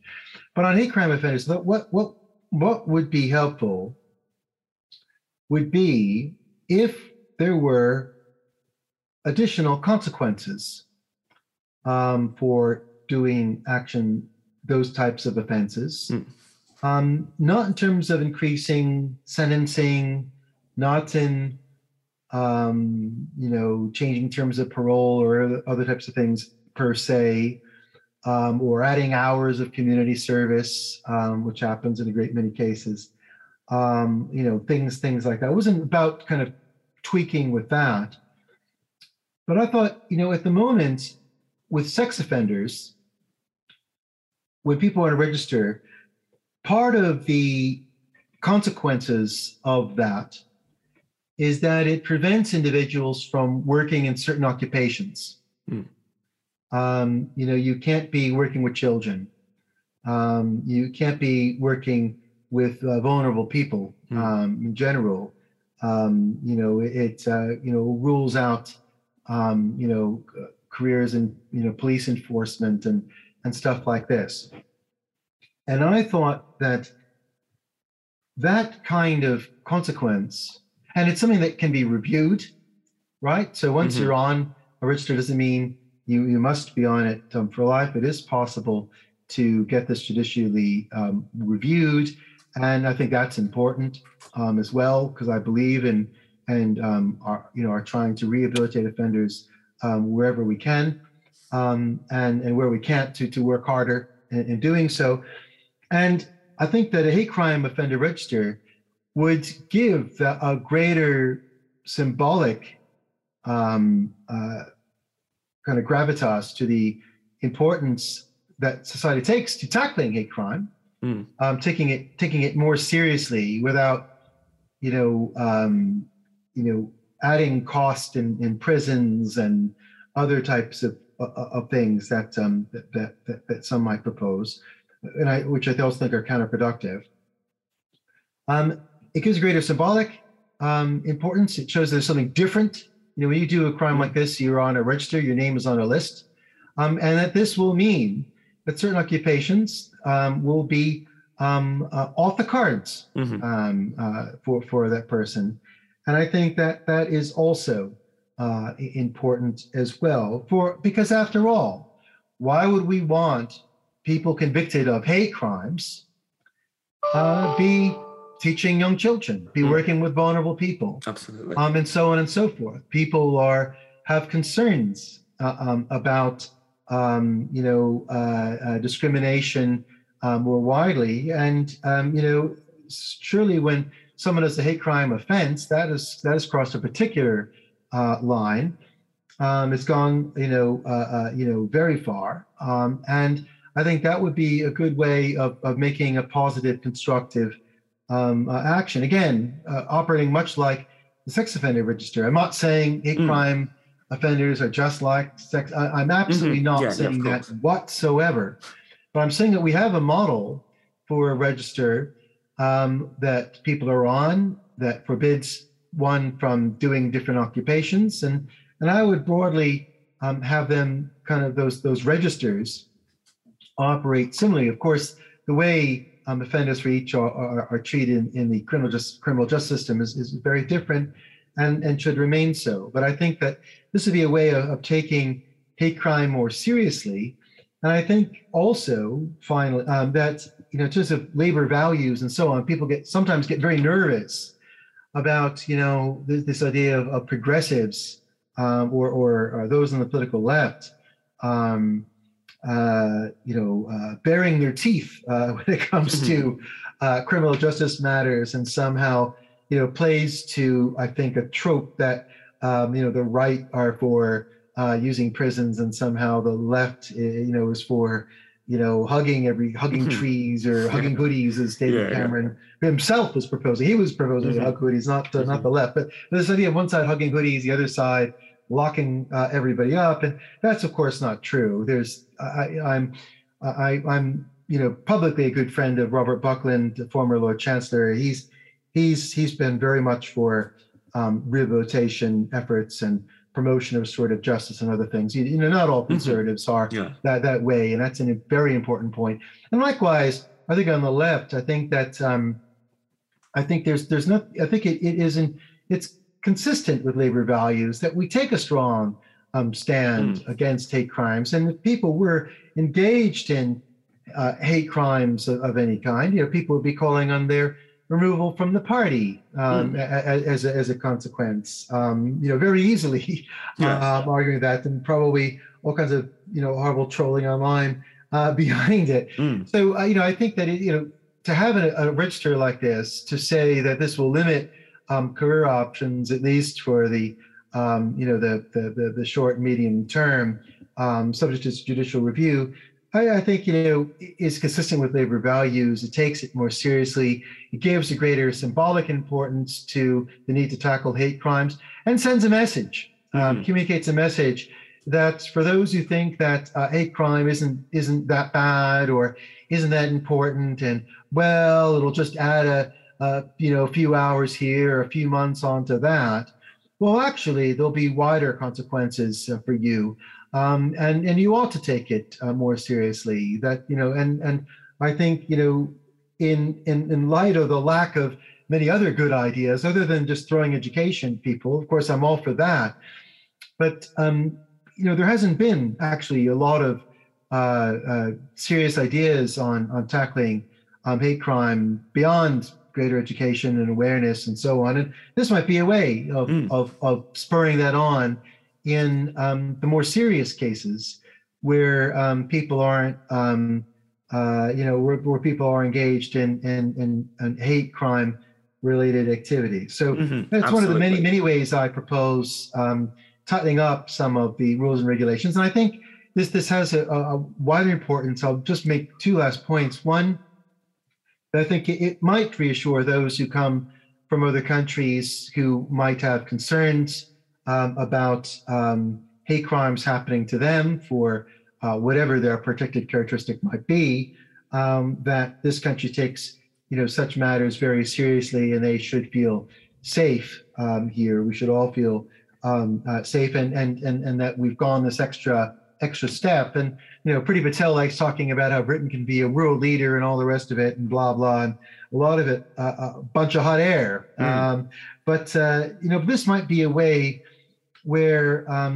But on hate crime offenders, what, what, what would be helpful would be if there were additional consequences um, for doing action, those types of offenses. Mm. Um, not in terms of increasing sentencing, not in, um, you know, changing terms of parole or other types of things per se, um, or adding hours of community service, um, which happens in a great many cases, um, you know, things, things like that. It wasn't about kind of tweaking with that. But I thought, you know, at the moment with sex offenders, when people want to register, part of the consequences of that is that it prevents individuals from working in certain occupations. Mm. Um, you know, you can't be working with children. Um, you can't be working with uh, vulnerable people mm. um, in general. Um, you know, it uh, you know rules out um, you know careers in you know police enforcement and and stuff like this. And I thought that that kind of consequence, and it's something that can be reviewed, right? So once mm-hmm. you're on a register, doesn't mean you, you must be on it um, for life. It is possible to get this judicially um, reviewed. And I think that's important um, as well, because I believe in and um, are, you know, are trying to rehabilitate offenders um, wherever we can um, and, and where we can't to, to work harder in, in doing so. And I think that a hate crime offender register would give a greater symbolic um, uh, kind of gravitas to the importance that society takes to tackling hate crime, mm. um, taking it taking it more seriously without, you know, um, you know, adding cost in, in prisons and other types of of things that um, that, that that some might propose. And I, which I also think are counterproductive. Um, it gives greater symbolic um, importance. It shows there's something different. You know, when you do a crime like this, you're on a register, your name is on a list. Um, and that this will mean that certain occupations um, will be um, uh, off the cards mm-hmm. um, uh, for, for that person. And I think that that is also uh, important as well. For because after all, why would we want people convicted of hate crimes uh, be teaching young children, be mm. working with vulnerable people, absolutely, um, and so on and so forth. People are have concerns uh, um, about um, you know uh, uh, discrimination uh, more widely, and um, you know surely when someone does a hate crime offense, that is that has crossed a particular uh, line. Um, it's gone, you know, uh, uh, you know, very far, um, and I think that would be a good way of, of making a positive, constructive um, uh, action. Again, uh, operating much like the sex offender register. I'm not saying hate mm. crime offenders are just like sex. I, I'm absolutely mm-hmm. not yeah, saying yeah, that whatsoever. But I'm saying that we have a model for a register um, that people are on that forbids one from doing different occupations, and and I would broadly um, have them kind of those those registers operate similarly. Of course, the way um, offenders for each are, are, are treated in, in the criminal just criminal justice system is, is very different, and, and should remain so. But I think that this would be a way of, of taking hate crime more seriously. And I think also, finally, um, that you know, in terms of labor values and so on, people get sometimes get very nervous about you know this, this idea of, of progressives um, or, or or those on the political left. Um, Uh, you know, uh, baring their teeth uh, when it comes mm-hmm. to uh, criminal justice matters, and somehow, you know, plays to, I think, a trope that, um, you know, the right are for uh, using prisons, and somehow the left, you know, is for, you know, hugging every, hugging trees or hugging hoodies, as David yeah, Cameron yeah. himself was proposing. He was proposing mm-hmm. to hug hoodies, not the, mm-hmm. not the left. But this idea of one side hugging hoodies, the other side locking uh, everybody up, and that's of course not true. There's I, I'm I, I'm you know publicly a good friend of Robert Buckland, the former Lord Chancellor. He's he's he's been very much for um, rehabilitation efforts and promotion of restorative justice and other things. You, you know, not all conservatives mm-hmm. are yeah. that that way, and that's a very important point. And likewise, I think on the left, I think that um, I think there's there's not. I think it it isn't. It's consistent with labor values that we take a strong um, stand mm. against hate crimes, and if people were engaged in uh, hate crimes of, of any kind, you know, people would be calling on their removal from the party um, mm. as, as, a, as a consequence. Um, you know, very easily yes. uh, arguing that, and probably all kinds of you know horrible trolling online uh, behind it. Mm. So uh, you know, I think that it, you know to have a, a register like this to say that this will limit Um, career options, at least for the, um, you know, the the the short, medium term, um, subject to judicial review, I, I think, you know, is consistent with labor values. It takes it more seriously. It gives a greater symbolic importance to the need to tackle hate crimes, and sends a message, um, mm-hmm. communicates a message that for those who think that uh, hate crime isn't isn't that bad or isn't that important, and well, it'll just add a Uh, you know, a few hours here, a few months onto that. Well, actually, there'll be wider consequences uh, for you, um, and and you ought to take it uh, more seriously. That you know, and and I think you know, in in in light of the lack of many other good ideas, other than just throwing education at people. Of course, I'm all for that, but um, you know, there hasn't been actually a lot of uh, uh, serious ideas on on tackling um, hate crime beyond greater education and awareness and so on. And this might be a way of, mm. of, of spurring that on in um, the more serious cases where um, people aren't, um, uh, you know, where, where people are engaged in, in, in, in hate crime related activities. So mm-hmm. that's Absolutely. One of the many, many ways I propose um, tightening up some of the rules and regulations. And I think this, this has a, a wider importance. I'll just make two last points. One, I think it might reassure those who come from other countries who might have concerns um, about um, hate crimes happening to them for uh, whatever their protected characteristic might be, um, that this country takes you know such matters very seriously, and they should feel safe um, here. We should all feel um, uh, safe, and and and and that we've gone this extra extra step. And you know, Priti Patel likes talking about how Britain can be a world leader and all the rest of it, and blah blah, and a lot of it, uh, a bunch of hot air. Mm. Um, but uh, you know, this might be a way where um,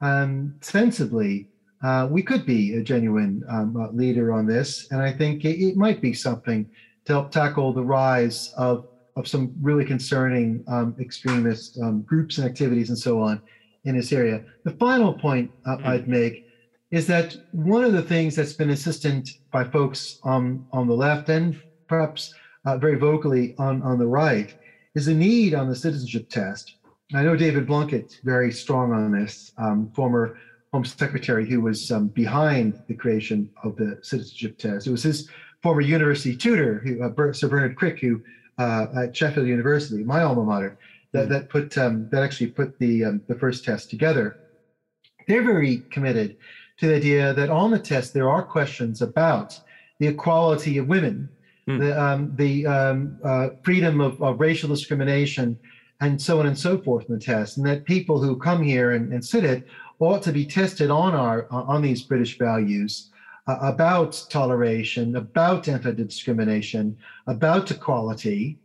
um, sensibly uh, we could be a genuine um, leader on this, and I think it, it might be something to help tackle the rise of, of some really concerning um, extremist um, groups and activities and so on in this area. The final point uh, mm-hmm. I'd make is that one of the things that's been insistent by folks um, on the left and perhaps uh, very vocally on, on the right is a need on the citizenship test. I know David Blunkett, very strong on this, um, former Home Secretary who was um, behind the creation of the citizenship test. It was his former university tutor, who, uh, Sir Bernard Crick, who uh, at Sheffield University, my alma mater, that, that put um, that actually put the um, the first test together. They're very committed to the idea that on the test there are questions about the equality of women, mm. the um, the um, uh, freedom of, of racial discrimination, and so on and so forth in the test, and that people who come here and, and sit it ought to be tested on our on these British values uh, about toleration, about anti-discrimination, about equality,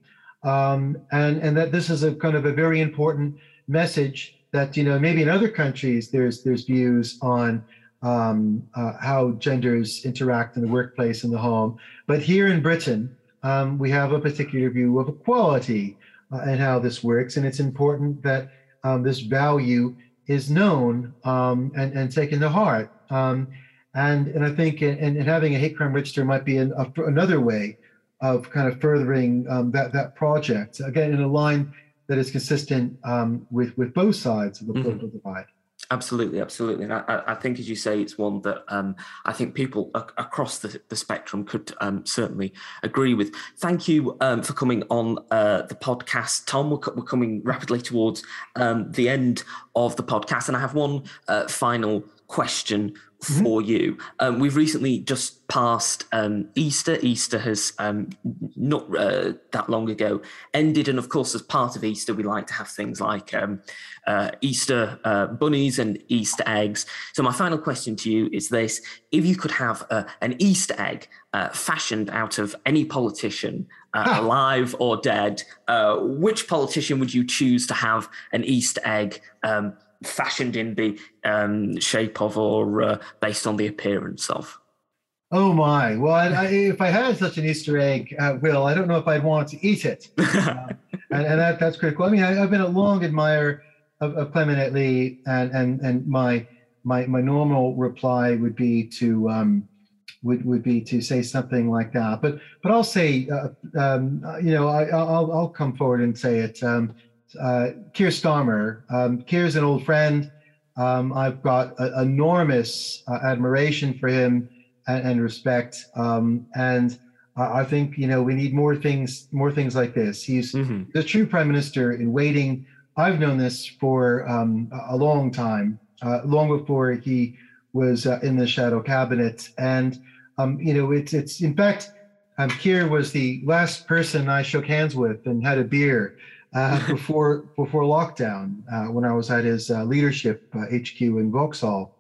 um, and and that this is a kind of a very important message that, you know, maybe in other countries there's there's views on um, uh, how genders interact in the workplace and the home, but here in Britain um, we have a particular view of equality uh, and how this works, and it's important that um, this value is known um, and, and taken to heart. Um, and, and I think in, in having a hate crime register might be an, a, another way of kind of furthering um, that, that project, again, in a line that is consistent um, with, with both sides of the political mm-hmm. divide. Absolutely, absolutely. And I, I think, as you say, it's one that um, I think people ac- across the, the spectrum could um, certainly agree with. Thank you um, for coming on uh, the podcast, Tom. We're, co- we're coming rapidly towards um, the end of the podcast. And I have one uh, final question for mm-hmm. you. Um, we've recently just passed um, Easter. Easter has um, not uh, that long ago ended. And of course, as part of Easter, we like to have things like um, uh, Easter uh, bunnies and Easter eggs. So my final question to you is this: if you could have uh, an Easter egg uh, fashioned out of any politician, uh, huh. alive or dead, uh, which politician would you choose to have an Easter egg um, fashioned in the um, shape of, or uh, based on the appearance of? Oh my! Well, I, I, if I had such an Easter egg, uh, Will, I don't know if I'd want to eat it, uh, and, and that, that's critical. I mean, I, I've been a long admirer of, of Clement Lee, and and and my my my normal reply would be to um, would would be to say something like that. But but I'll say, uh, um, you know, I, I'll I'll come forward and say it. Um, Uh, Keir Starmer. Um, Keir's an old friend. Um, I've got a, enormous uh, admiration for him and, and respect. Um, and uh, I think, you know, we need more things, more things like this. He's mm-hmm. the true prime minister in waiting. I've known this for um, a long time, uh, long before he was uh, in the shadow cabinet. And um, you know, it's it's in fact, um, Keir was the last person I shook hands with and had a beer. Uh, before before lockdown, uh, when I was at his uh, leadership uh, H Q in Vauxhall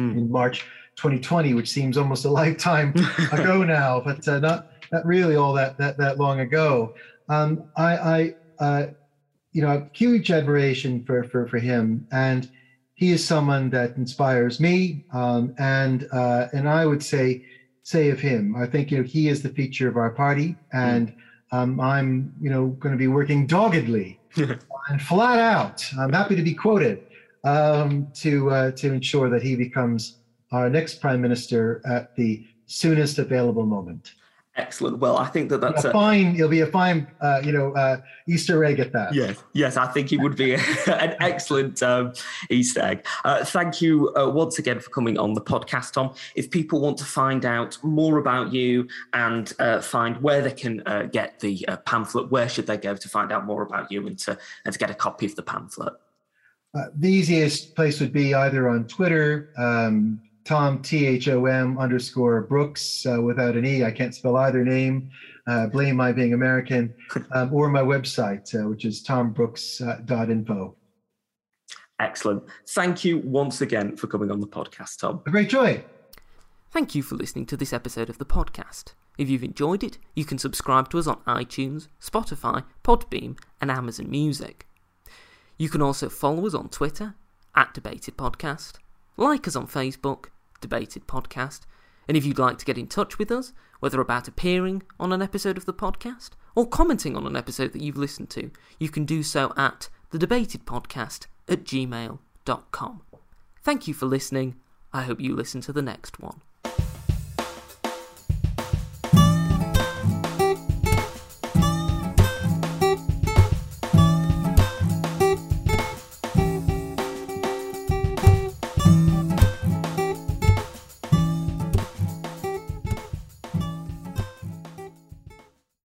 mm. in March twenty twenty, which seems almost a lifetime ago now, but uh, not not really all that that, that long ago. Um, I, I uh, you know, I have huge admiration for, for for him, and he is someone that inspires me. Um, and uh, and I would say say of him, I think, you know, he is the feature of our party, and. Mm. Um, I'm, you know, going to be working doggedly and flat out. I'm happy to be quoted um, to uh, to ensure that he becomes our next prime minister at the soonest available moment. Excellent. Well, I think that that's a fine. It'll be a fine, uh, you know, uh, Easter egg at that. Yes, yes. I think it would be a, an excellent um, Easter egg. Uh, thank you uh, once again for coming on the podcast, Tom. If people want to find out more about you and uh, find where they can uh, get the uh, pamphlet, where should they go to find out more about you and to and to get a copy of the pamphlet? Uh, the easiest place would be either on Twitter. Um, Tom, T H O M underscore Brooks, uh, without an E. I can't spell either name. Uh, blame my being American. Um, or my website, uh, which is tom brooks dot info. Excellent. Thank you once again for coming on the podcast, Tom. A great joy. Thank you for listening to this episode of the podcast. If you've enjoyed it, you can subscribe to us on iTunes, Spotify, Podbeam, and Amazon Music. You can also follow us on Twitter, at Debated Podcast, like us on Facebook, Debated Podcast, And if you'd like to get in touch with us, whether about appearing on an episode of the podcast or commenting on an episode that you've listened to, you can do so at thedebatedpodcast at gmail dot com. Thank you for listening. I hope you listen to the next one.